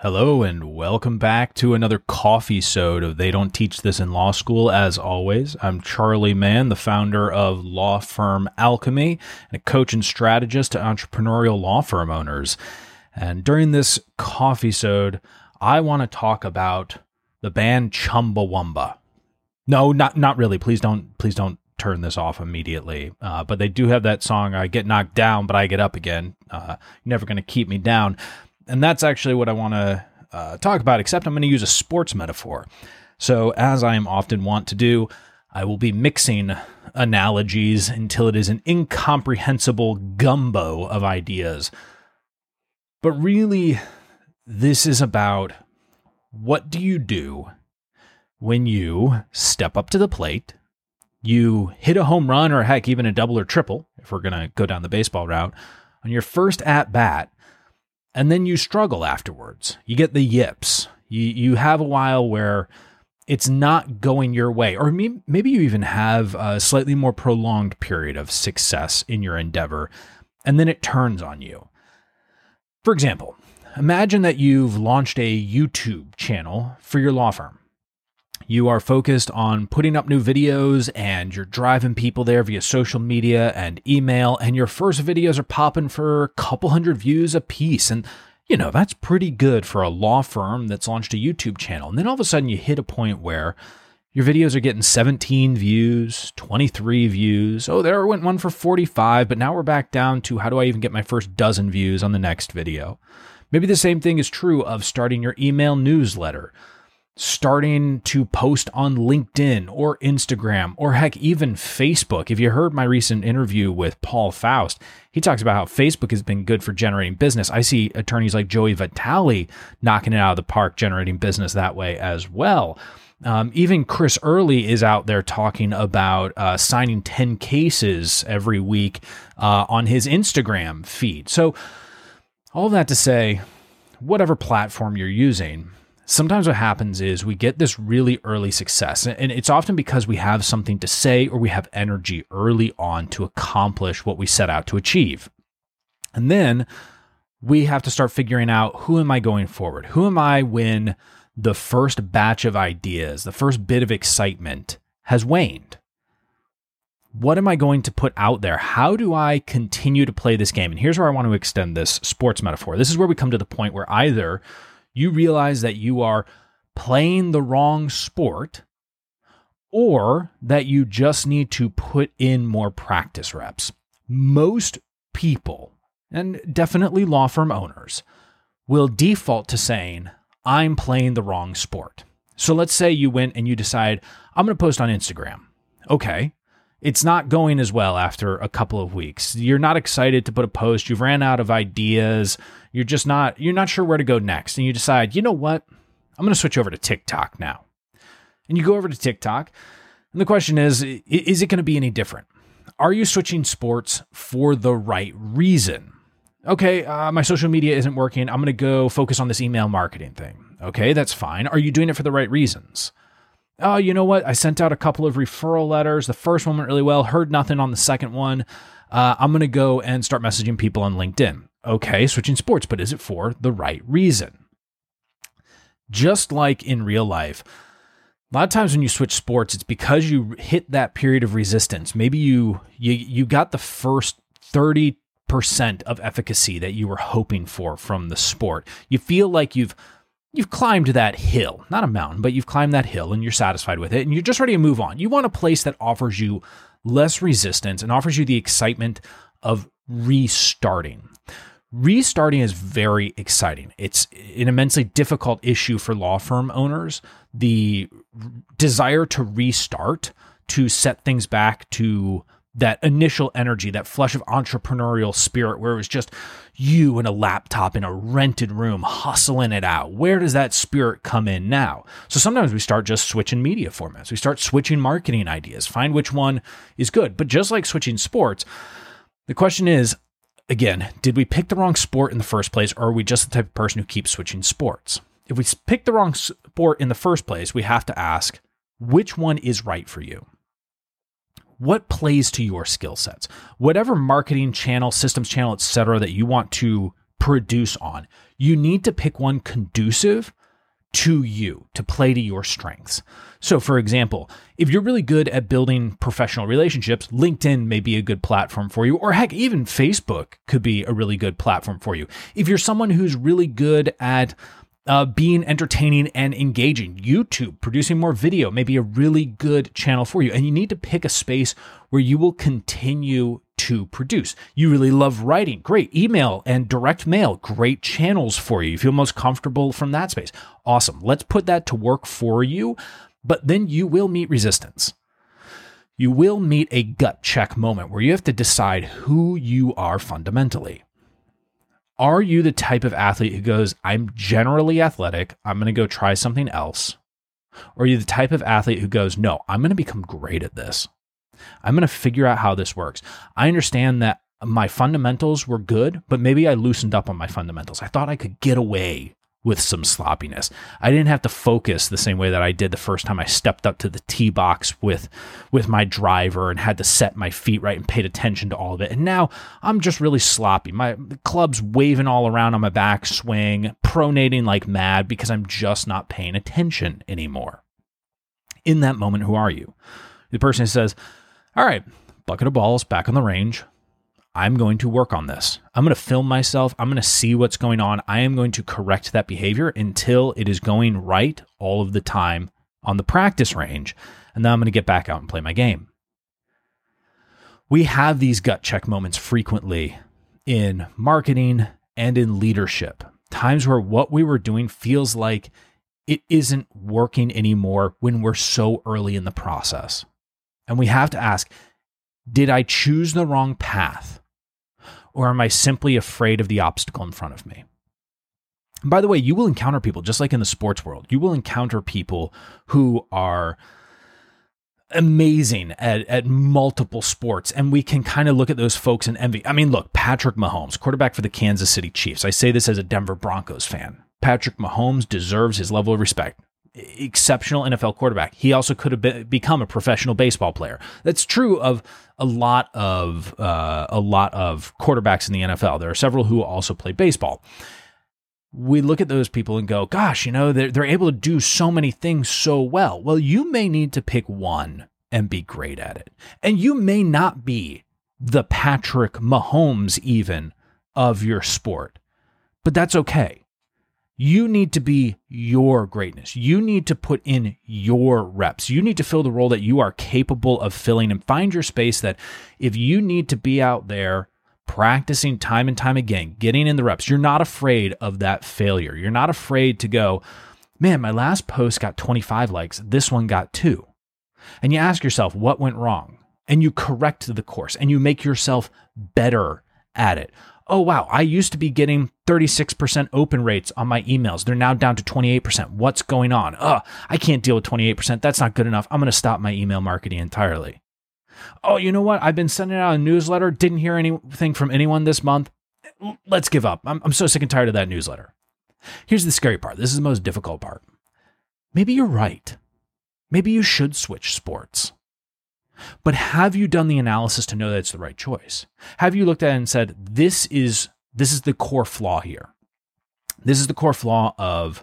Hello and welcome back to another coffee-sode of They Don't Teach This in Law School. As always, I'm Charlie Mann, the founder of Law Firm Alchemy, and a coach and strategist to entrepreneurial law firm owners. And during this coffee-sode, I want to talk about the band Chumbawamba. No, not really. Please don't turn this off immediately. But they do have that song, I Get Knocked Down, But I Get Up Again. You're never going to keep me down. And that's actually what I want to talk about, except I'm going to use a sports metaphor. So as I am often wont to do, I will be mixing analogies until it is an incomprehensible gumbo of ideas. But really, this is about what do you do when you step up to the plate, you hit a home run or heck, even a double or triple, if we're going to go down the baseball route, on your first at-bat, and then you struggle afterwards. You get the yips. You have a while where it's not going your way. Or maybe you even have a slightly more prolonged period of success in your endeavor, and then it turns on you. For example, imagine that you've launched a YouTube channel for your law firm. You are focused on putting up new videos, and you're driving people there via social media and email, and your first videos are popping for a couple hundred views a piece. And, you know, that's pretty good for a law firm that's launched a YouTube channel. And then all of a sudden you hit a point where your videos are getting 17 views, 23 views. Oh, there went one for 45, but now we're back down to how do I even get my first dozen views on the next video? Maybe the same thing is true of starting your email newsletter, starting to post on LinkedIn or Instagram or heck, even Facebook. If you heard my recent interview with Paul Faust, he talks about how Facebook has been good for generating business. I see attorneys like Joey Vitale knocking it out of the park, generating business that way as well. Even Chris Early is out there talking about signing 10 cases every week on his Instagram feed. So all that to say, whatever platform you're using, sometimes what happens is we get this really early success, and it's often because we have something to say or we have energy early on to accomplish what we set out to achieve. And then we have to start figuring out, who am I going forward? Who am I when the first batch of ideas, the first bit of excitement has waned? What am I going to put out there? How do I continue to play this game? And here's where I want to extend this sports metaphor. This is where we come to the point where either you realize that you are playing the wrong sport or that you just need to put in more practice reps. Most people, and definitely law firm owners, will default to saying, I'm playing the wrong sport. So let's say you went and you decide, I'm going to post on Instagram. Okay. It's not going as well after a couple of weeks. You're not excited to put a post. You've ran out of ideas. You're not sure where to go next. And you decide, you know what? I'm going to switch over to TikTok now. And you go over to TikTok. And the question is it going to be any different? Are you switching sports for the right reason? Okay, my social media isn't working. I'm going to go focus on this email marketing thing. Okay, that's fine. Are you doing it for the right reasons? Oh, you know what? I sent out a couple of referral letters. The first one went really well. Heard nothing on the second one. I'm going to go and start messaging people on LinkedIn. Okay, switching sports, but is it for the right reason? Just like in real life, a lot of times when you switch sports, it's because you hit that period of resistance. Maybe you got the first 30% of efficacy that you were hoping for from the sport. You feel like You've climbed that hill, not a mountain, but you've climbed that hill and you're satisfied with it and you're just ready to move on. You want a place that offers you less resistance and offers you the excitement of restarting. Restarting is very exciting. It's an immensely difficult issue for law firm owners. The desire to restart, to set things back to that initial energy, that flush of entrepreneurial spirit where it was just you and a laptop in a rented room hustling it out. Where does that spirit come in now? So sometimes we start just switching media formats. We start switching marketing ideas, find which one is good. But just like switching sports, the question is, again, did we pick the wrong sport in the first place, or are we just the type of person who keeps switching sports? If we pick the wrong sport in the first place, we have to ask, which one is right for you? What plays to your skill sets? Whatever marketing channel, systems channel, etc., that you want to produce on. You need to pick one conducive to you, to play to your strengths. So for example, if you're really good at building professional relationships, LinkedIn may be a good platform for you, or heck, even Facebook could be a really good platform for you. If you're someone who's really good at being entertaining and engaging, YouTube, producing more video may be a really good channel for you. And you need to pick a space where you will continue to produce. You really love writing, great. Email and direct mail, great channels for you. You feel most comfortable from that space. Awesome. Let's put that to work for you, but then you will meet resistance. You will meet a gut check moment where you have to decide who you are fundamentally. Are you the type of athlete who goes, I'm generally athletic, I'm going to go try something else? Or are you the type of athlete who goes, no, I'm going to become great at this. I'm going to figure out how this works. I understand that my fundamentals were good, but maybe I loosened up on my fundamentals. I thought I could get away with some sloppiness. I didn't have to focus the same way that I did the first time I stepped up to the tee box with my driver and had to set my feet right and paid attention to all of it. And now I'm just really sloppy. My club's waving all around on my backswing, pronating like mad because I'm just not paying attention anymore. In that moment, who are you? The person who says, all right, bucket of balls back on the range. I'm going to work on this. I'm going to film myself. I'm going to see what's going on. I am going to correct that behavior until it is going right all of the time on the practice range. And then I'm going to get back out and play my game. We have these gut check moments frequently in marketing and in leadership. Times where what we were doing feels like it isn't working anymore when we're so early in the process. And we have to ask, did I choose the wrong path? Or am I simply afraid of the obstacle in front of me? And by the way, you will encounter people, just like in the sports world, you will encounter people who are amazing at multiple sports. And we can kind of look at those folks in envy. I mean, look, Patrick Mahomes, quarterback for the Kansas City Chiefs. I say this as a Denver Broncos fan. Patrick Mahomes deserves his level of respect. Exceptional NFL quarterback. He also could have become a professional baseball player. That's true of a lot of quarterbacks in the NFL. There are several who also play baseball. We look at those people and go, gosh, you know, they're able to do so many things so well. Well, you may need to pick one and be great at it. And you may not be the Patrick Mahomes even of your sport, but that's okay. You need to be your greatness. You need to put in your reps. You need to fill the role that you are capable of filling and find your space that if you need to be out there practicing time and time again, getting in the reps, you're not afraid of that failure. You're not afraid to go, man, my last post got 25 likes. This one got 2. And you ask yourself, what went wrong? And you correct the course and you make yourself better at it. Oh, wow, I used to be getting 36% open rates on my emails. They're now down to 28%. What's going on? I can't deal with 28%. That's not good enough. I'm going to stop my email marketing entirely. Oh, you know what? I've been sending out a newsletter. Didn't hear anything from anyone this month. Let's give up. I'm so sick and tired of that newsletter. Here's the scary part. This is the most difficult part. Maybe you're right. Maybe you should switch sports. But have you done the analysis to know that it's the right choice? Have you looked at it and said, this is the core flaw here. This is the core flaw of,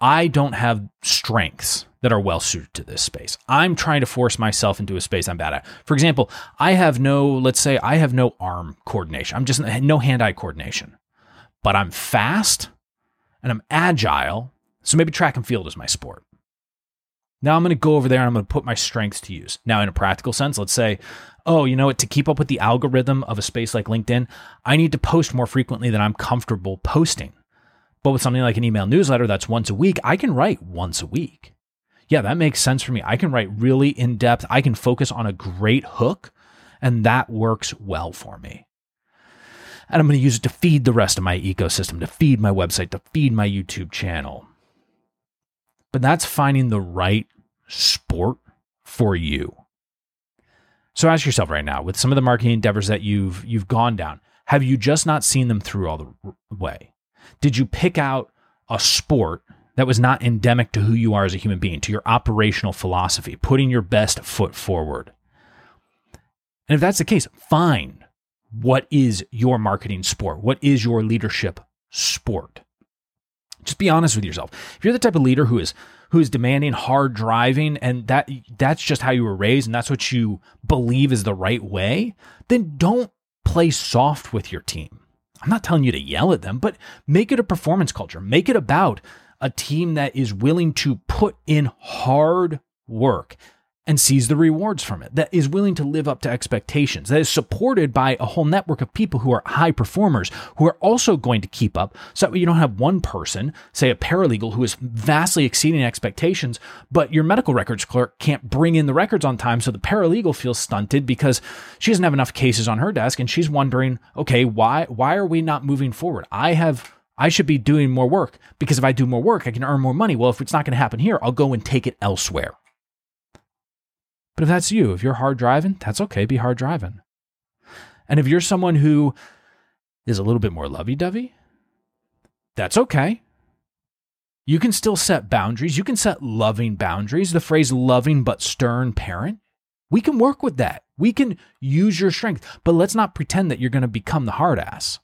I don't have strengths that are well suited to this space. I'm trying to force myself into a space I'm bad at. For example, I have no arm coordination. I'm just no hand-eye coordination, but I'm fast and I'm agile. So maybe track and field is my sport. Now I'm going to go over there and I'm going to put my strengths to use. Now, in a practical sense, let's say, oh, you know what? To keep up with the algorithm of a space like LinkedIn, I need to post more frequently than I'm comfortable posting. But with something like an email newsletter that's once a week, I can write once a week. Yeah, that makes sense for me. I can write really in depth. I can focus on a great hook, and that works well for me. And I'm going to use it to feed the rest of my ecosystem, to feed my website, to feed my YouTube channel. But that's finding the right sport for you. So ask yourself right now, with some of the marketing endeavors that you've gone down, have you just not seen them through all the way? Did you pick out a sport that was not endemic to who you are as a human being, to your operational philosophy, putting your best foot forward? And if that's the case, fine. what is your marketing sport? What is your leadership sport? Just be honest with yourself. If you're the type of leader who is demanding, hard driving, and that's just how you were raised and that's what you believe is the right way, then don't play soft with your team. I'm not telling you to yell at them, but make it a performance culture. Make it about a team that is willing to put in hard work and sees the rewards from it, that is willing to live up to expectations, that is supported by a whole network of people who are high performers, who are also going to keep up, so that you don't have one person, say a paralegal, who is vastly exceeding expectations, but your medical records clerk can't bring in the records on time, so the paralegal feels stunted because she doesn't have enough cases on her desk, and she's wondering, okay, why are we not moving forward? I should be doing more work, because if I do more work, I can earn more money. Well, if it's not going to happen here, I'll go and take it elsewhere. But if that's you, if you're hard driving, that's okay. Be hard driving. And if you're someone who is a little bit more lovey-dovey, that's okay. You can still set boundaries. You can set loving boundaries. The phrase loving but stern parent, we can work with that. We can use your strength, but let's not pretend that you're going to become the hard ass.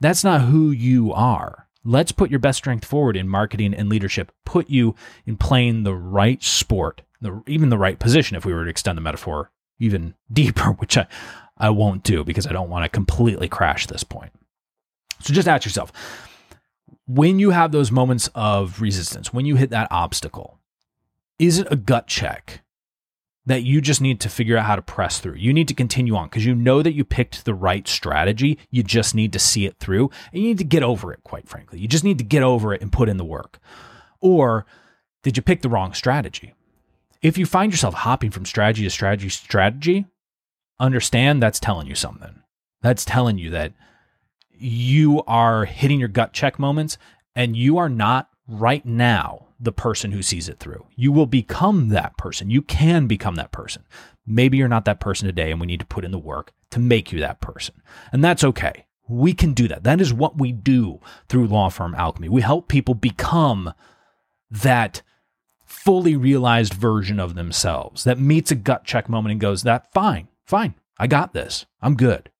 That's not who you are. Let's put your best strength forward in marketing and leadership. Put you in playing the right sport. Even the right position, if we were to extend the metaphor even deeper, which I won't do because I don't want to completely crash this point. So just ask yourself, when you have those moments of resistance, when you hit that obstacle, is it a gut check that you just need to figure out how to press through? You need to continue on because you know that you picked the right strategy. You just need to see it through and you need to get over it, quite frankly. You just need to get over it and put in the work. Or did you pick the wrong strategy? If you find yourself hopping from strategy to strategy, understand that's telling you something. That's telling you that you are hitting your gut check moments and you are not right now the person who sees it through. You will become that person. You can become that person. Maybe you're not that person today and we need to put in the work to make you that person. And that's okay. We can do that. That is what we do through Law Firm Alchemy. We help people become that fully realized version of themselves that meets a gut check moment and goes, that fine. I got this. I'm good.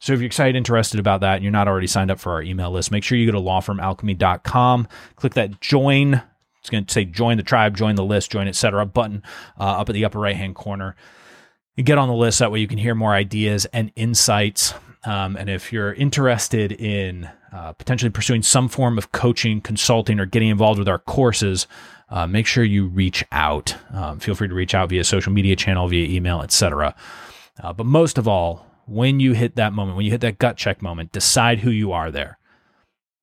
So if you're excited, interested about that, and you're not already signed up for our email list, make sure you go to lawfirmalchemy.com, click that join. It's going to say join the tribe, join the list, join, etc. button up at the upper right-hand corner. You get on the list. That way you can hear more ideas and insights. And if you're interested in potentially pursuing some form of coaching, consulting, or getting involved with our courses, make sure you reach out. Feel free to reach out via social media channel, via email, etc. But most of all, when you hit that moment, when you hit that gut check moment, decide who you are there.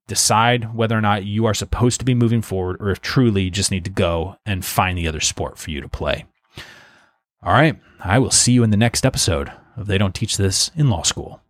Decide whether or not you are supposed to be moving forward or if truly you just need to go and find the other sport for you to play. All right. I will see you in the next episode of They Don't Teach This in Law School.